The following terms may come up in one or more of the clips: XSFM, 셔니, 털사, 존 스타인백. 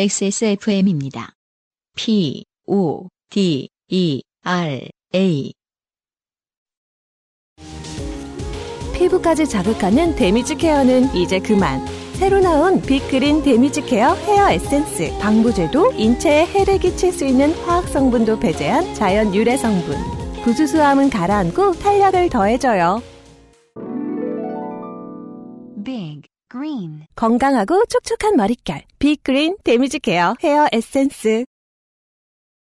XSFM입니다. PODERA. 피부까지 자극하는 데미지 케어는 이제 그만. 새로 나온 빅그린 데미지 케어 헤어 에센스. 방부제도 인체에 해를 끼칠 수 있는 화학성분도 배제한 자연 유래 성분. 부수수함은 가라앉고 탄력을 더해줘요. Big Green. 건강하고 촉촉한 머릿결. 빅그린 데미지 케어 헤어 에센스.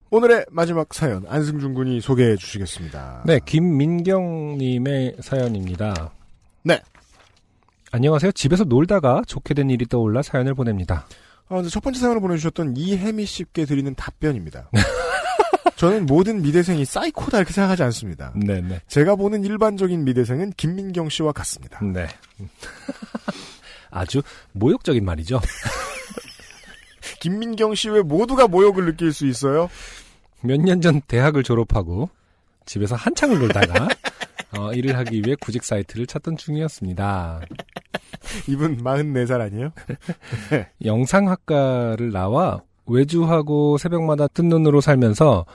오늘의 마지막 사연, 안승준 군이 소개해 주시겠습니다. 네, 김민경님의 사연입니다. 네. 안녕하세요. 집에서 놀다가 좋게 된 일이 떠올라 사연을 보냅니다. 근데 첫 번째 사연을 보내주셨던 이혜미 씨께 드리는 답변입니다. 저는 모든 미대생이 사이코다 이렇게 생각하지 않습니다. 네네. 제가 보는 일반적인 미대생은 김민경 씨와 같습니다. 네. 아주 모욕적인 말이죠. 김민경 씨 왜 모두가 모욕을 느낄 수 있어요? 몇 년 전 대학을 졸업하고 집에서 한창을 놀다가 일을 하기 위해 구직 사이트를 찾던 중이었습니다. 이분 44살 아니에요? 영상학과를 나와 외주하고 새벽마다 뜬 눈으로 살면서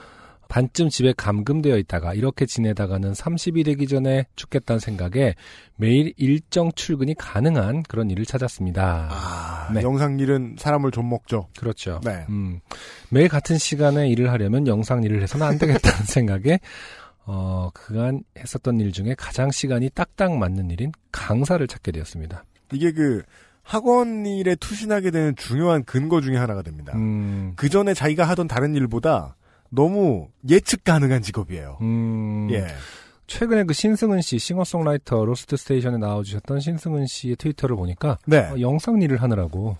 반쯤 집에 감금되어 있다가 이렇게 지내다가는 30이 되기 전에 죽겠다는 생각에 매일 일정 출근이 가능한 그런 일을 찾았습니다. 네. 영상일은 사람을 좀 먹죠. 그렇죠. 네. 매일 같은 시간에 일을 하려면 영상일을 해서는 안 되겠다는 생각에 그간 했었던 일 중에 가장 시간이 딱딱 맞는 일인 강사를 찾게 되었습니다. 이게 그 학원 일에 투신하게 되는 중요한 근거 중에 하나가 됩니다. 그 전에 자기가 하던 다른 일보다 너무 예측 가능한 직업이에요. 예. 최근에 그 신승은 씨, 싱어송라이터 로스트 스테이션에 나와주셨던 신승은 씨의 트위터를 보니까 네. 영상 일을 하느라고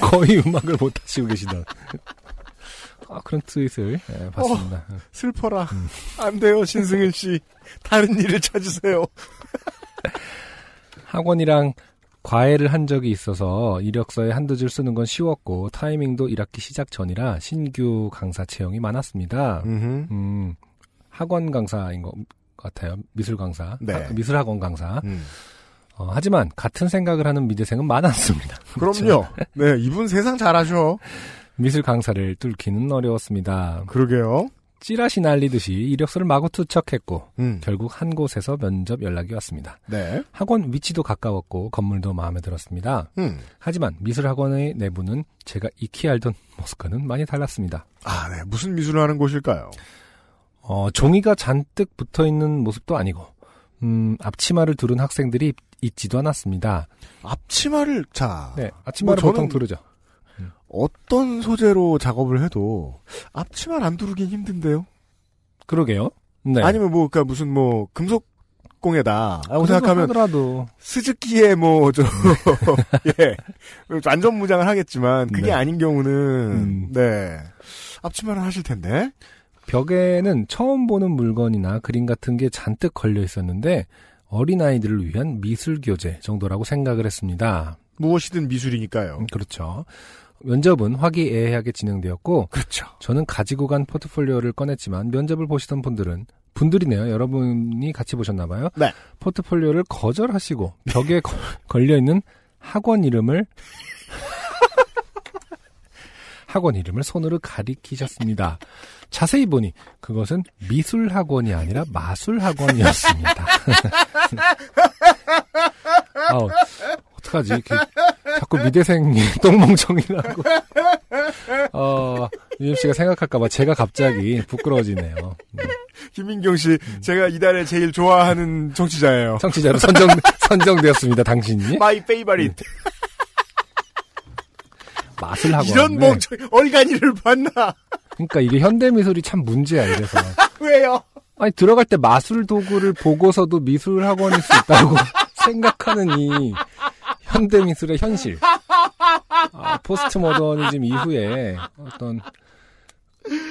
거의 음악을 못 하시고 계시던 그런 트윗을 봤습니다. 슬퍼라. 안 돼요, 신승은 씨. 다른 일을 찾으세요. 학원이랑 과외를 한 적이 있어서 이력서에 한두 줄 쓰는 건 쉬웠고 타이밍도 1학기 시작 전이라 신규 강사 채용이 많았습니다. 학원 강사인 것 같아요. 미술 강사. 네. 미술학원 강사. 하지만 같은 생각을 하는 미대생은 많았습니다. 그럼요. 네, 이분 세상 잘하셔. 미술 강사를 뚫기는 어려웠습니다. 그러게요. 찌라시 날리듯이 이력서를 마구 투척했고 결국 한 곳에서 면접 연락이 왔습니다. 네. 학원 위치도 가까웠고 건물도 마음에 들었습니다. 하지만 미술학원의 내부는 제가 익히 알던 모습과는 많이 달랐습니다. 아, 네. 무슨 미술을 하는 곳일까요? 종이가 잔뜩 붙어있는 모습도 아니고 앞치마를 두른 학생들이 있지도 않았습니다. 앞치마를? 자, 네, 앞치마를 보통 두르죠. 어떤 소재로 작업을 해도 앞치마를 안 두르긴 힘든데요. 그러게요. 네. 아니면 뭐 그러니까 무슨 뭐 금속공예다. 라고 생각하면 하더라도. 스즈키의 예. 완전 무장을 하겠지만 그게 네. 아닌 경우는 네. 앞치마를 하실 텐데. 벽에는 처음 보는 물건이나 그림 같은 게 잔뜩 걸려 있었는데 어린아이들을 위한 미술 교재 정도라고 생각을 했습니다. 무엇이든 미술이니까요. 그렇죠. 면접은 화기애애하게 진행되었고 그렇죠. 저는 가지고 간 포트폴리오를 꺼냈지만 면접을 보시던 분들이네요. 여러분이 같이 보셨나 봐요. 네. 포트폴리오를 거절하시고 벽에 걸려있는 학원 이름을 손으로 가리키셨습니다. 자세히 보니 그것은 미술학원이 아니라 마술학원이었습니다. 어떡하지? 자꾸 미대생이 똥멍청이라고. 유임 씨가 생각할까봐 제가 갑자기 부끄러워지네요. 김민경 씨, 제가 이달에 제일 좋아하는 청취자예요. 청취자로 선정되었습니다, 당신이. My favorite. 마술학원. 이런 멍청이, 얼간이를 봤나? 그러니까 이게 현대미술이 참 문제야, 이래서. 왜요? 아니, 들어갈 때 마술 도구를 보고서도 미술학원일 수 있다고 생각하는 이 현대미술의 현실. 포스트 모더니즘 이후에 어떤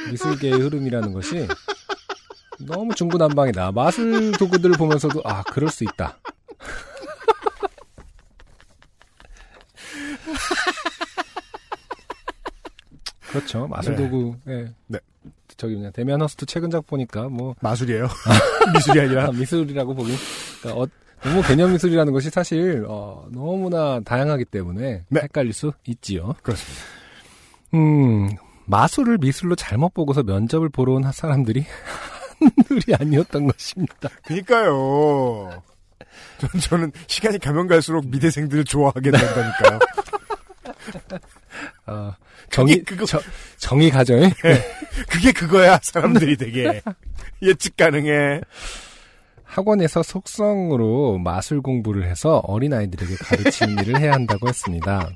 미술계의 흐름이라는 것이 너무 중구난방이다. 마술 도구들을 보면서도, 그럴 수 있다. 그렇죠. 마술 도구. 네. 네. 저기 그냥 데미안 허스트 최근작 보니까 뭐 마술이에요. 미술이 아니라 미술이라고 보기. 그러니까 너무 개념 미술이라는 것이 사실 너무나 다양하기 때문에 네. 헷갈릴 수 있지요. 그렇습니다. 마술을 미술로 잘못 보고서 면접을 보러 온 사람들이 한둘이 아니었던 것입니다. 그러니까요. 저는 시간이 가면 갈수록 미대생들을 좋아하게 된다니까요. 정의 가정. 네. 그게 그거야. 사람들이 되게 예측 가능해. 학원에서 속성으로 마술 공부를 해서 어린아이들에게 가르치는 일을 해야 한다고 했습니다.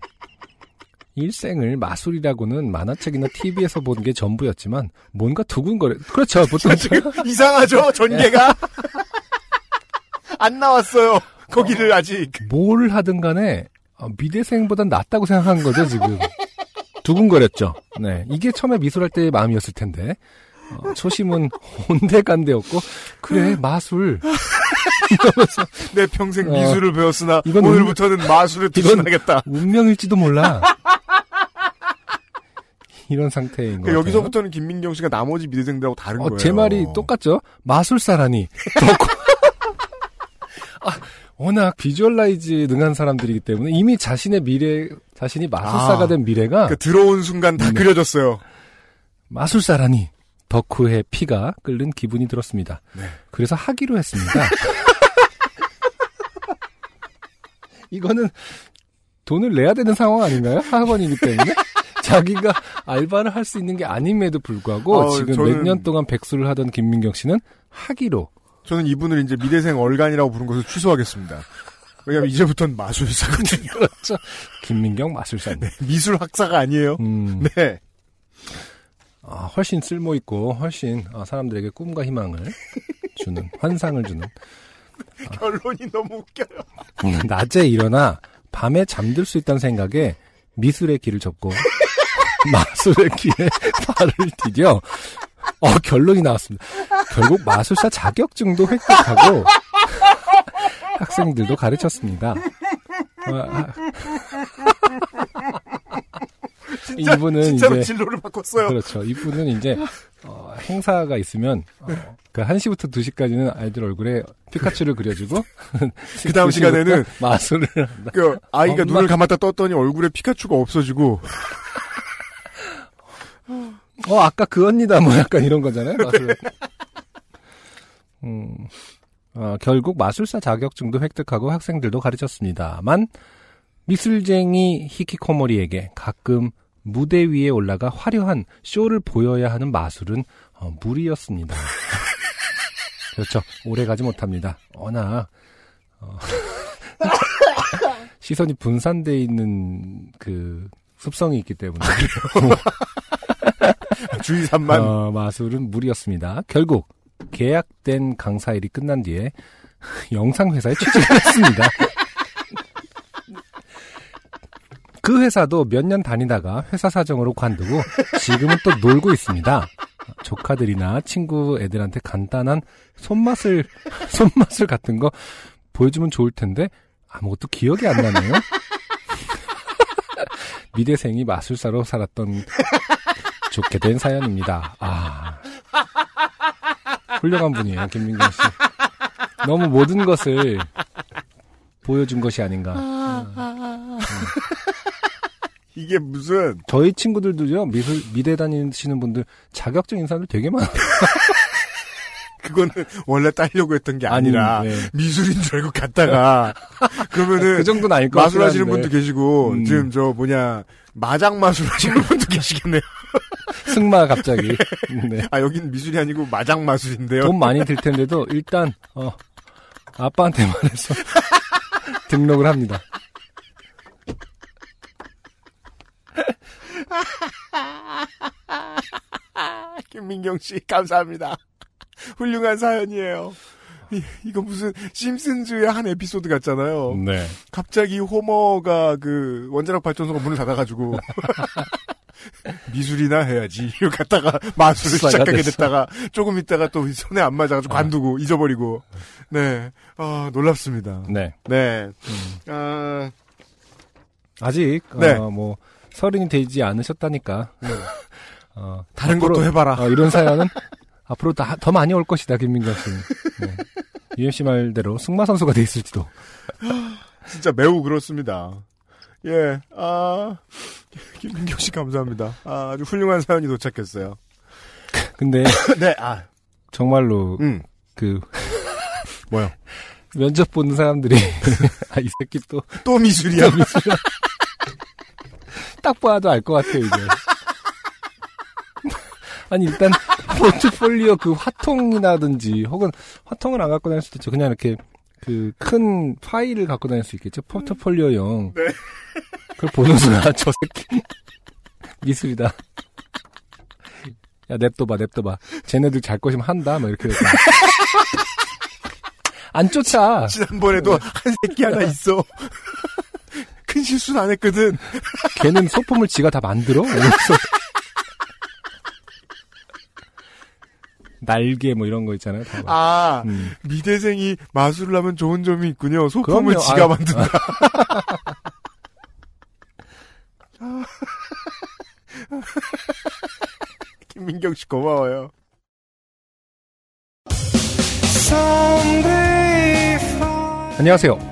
일생을 마술이라고는 만화책이나 TV에서 본 게 전부였지만 뭔가 두근거려. 그렇죠. 보통 지금 이상하죠. 전개가. 안 나왔어요. 거기를 아직. 뭘 하든 간에 미대생보단 낫다고 생각한 거죠, 지금. 두근거렸죠. 네, 이게 처음에 미술할 때의 마음이었을 텐데 초심은 온데간데였고 그래 마술. 이러면서 내 평생 미술을 배웠으나 이건 오늘부터는 마술을 도전하겠다. 운명일지도 몰라. 이런 상태인 거예요. 그러니까 여기서부터는 김민경 씨가 나머지 미대생들하고 다른 거예요. 제 말이 똑같죠. 마술사라니. 워낙 비주얼라이즈 능한 사람들이기 때문에 이미 자신의 미래, 자신이 마술사가 된 미래가 그 들어온 순간 다 그려졌어요. 마술사라니 덕후의 피가 끓는 기분이 들었습니다. 네. 그래서 하기로 했습니다. 이거는 돈을 내야 되는 상황 아닌가요? 학원이기 때문에 자기가 알바를 할 수 있는 게 아님에도 불구하고 지금 몇 년 동안 백수를 하던 김민경 씨는 하기로. 저는 이분을 이제 미대생 얼간이라고 부른 것을 취소하겠습니다. 왜냐면 이제부터는 마술사거든요. 그렇죠. 김민경 마술사. 네, 미술학사가 아니에요. 네. 훨씬 쓸모있고 훨씬 사람들에게 꿈과 희망을 주는 환상을 주는. 결론이 너무 웃겨요. 낮에 일어나 밤에 잠들 수 있다는 생각에 미술의 길을 접고 마술의 길에 발을 디뎌 결론이 나왔습니다. 결국 마술사 자격증도 획득하고 학생들도 가르쳤습니다. 진짜, 이분은 진짜로 이제 진로를 바꿨어요. 그렇죠. 이분은 이제 행사가 있으면 그 1시부터 2시까지는 아이들 얼굴에 피카츄를 그려주고 그 다음 시간에는 마술을 한다. 그 아이가 눈을 감았다 떴더니 얼굴에 피카츄가 없어지고 아까 그 언니다 뭐 약간 이런 거잖아요. 마술. 결국 마술사 자격증도 획득하고 학생들도 가르쳤습니다만 미술쟁이 히키코모리에게 가끔 무대 위에 올라가 화려한 쇼를 보여야 하는 마술은 무리였습니다. 그렇죠. 오래가지 못합니다. 워낙 시선이 분산되어 있는 그 습성이 있기 때문에 주의산만 마술은 무리였습니다. 결국 계약된 강사일이 끝난 뒤에 영상회사에 취직을 했습니다. 그 회사도 몇 년 다니다가 회사 사정으로 관두고 지금은 또 놀고 있습니다. 조카들이나 친구 애들한테 간단한 손맛을 같은 거 보여주면 좋을 텐데 아무것도 기억이 안 나네요. 미대생이 마술사로 살았던 좋게 된 사연입니다. 훌륭한 분이에요, 김민경 씨. 너무 모든 것을 보여준 것이 아닌가. 이게 무슨 저희 친구들도요 미대 다니시는 분들 자격증 인사들 되게 많아요. 그거는 원래 따려고 했던 게 아니라 미술인 줄 알고 갔다가 그러면은 그 정도는 아닐 것 같긴 한데 마술하시는 분도 계시고 지금 저 마장 마술하시는 분도 계시겠네요. 승마 갑자기. 네. 여긴 미술이 아니고 마장 마술인데요. 돈 많이 들 텐데도 일단 아빠한테 말해서 등록을 합니다. 김민경 씨 감사합니다. 훌륭한 사연이에요. 이거 무슨 심슨즈의 한 에피소드 같잖아요. 네. 갑자기 호머가 그 원자력 발전소가 문을 닫아가지고 미술이나 해야지 이거 갔다가 마술을 시작하게 됐다가 조금 있다가 또 손에 안 맞아가지고 관두고 잊어버리고. 네. 놀랍습니다. 네. 네. 아직 네. 서른이 되지 않으셨다니까. 네. 다른 앞으로, 것도 해봐라. 이런 사연은 앞으로 더 많이 올 것이다, 김민경 씨. 네. UMC 말대로 승마 선수가 돼 있을지도. 진짜 매우 그렇습니다. 예, 김민경 씨 감사합니다. 아주 훌륭한 사연이 도착했어요. 근데 네, 정말로 그 뭐요? 면접 보는 사람들이 이 새끼 또 미술이야. 미술이야. 딱 봐도 알 것 같아요, 이제. 아니, 일단, 포트폴리오 그 화통이라든지, 혹은 화통을 안 갖고 다닐 수도 있죠. 그냥 이렇게, 그, 큰 파일을 갖고 다닐 수 있겠죠. 포트폴리오용. 네. 그걸 보는 순간, 저 새끼. 미술이다. 야, 냅둬봐. 쟤네들 잘 것이면 한다. 막 이렇게. 안 쫓아. 지난번에도 한 새끼 하나 있어. 큰 실수는 안 했거든. 걔는 소품을 지가 다 만들어? 날개 뭐 이런 거 있잖아요. 다 미대생이 마술을 하면 좋은 점이 있군요. 소품을 그럼요. 지가 만든다. 김민경 씨 고마워요. 안녕하세요.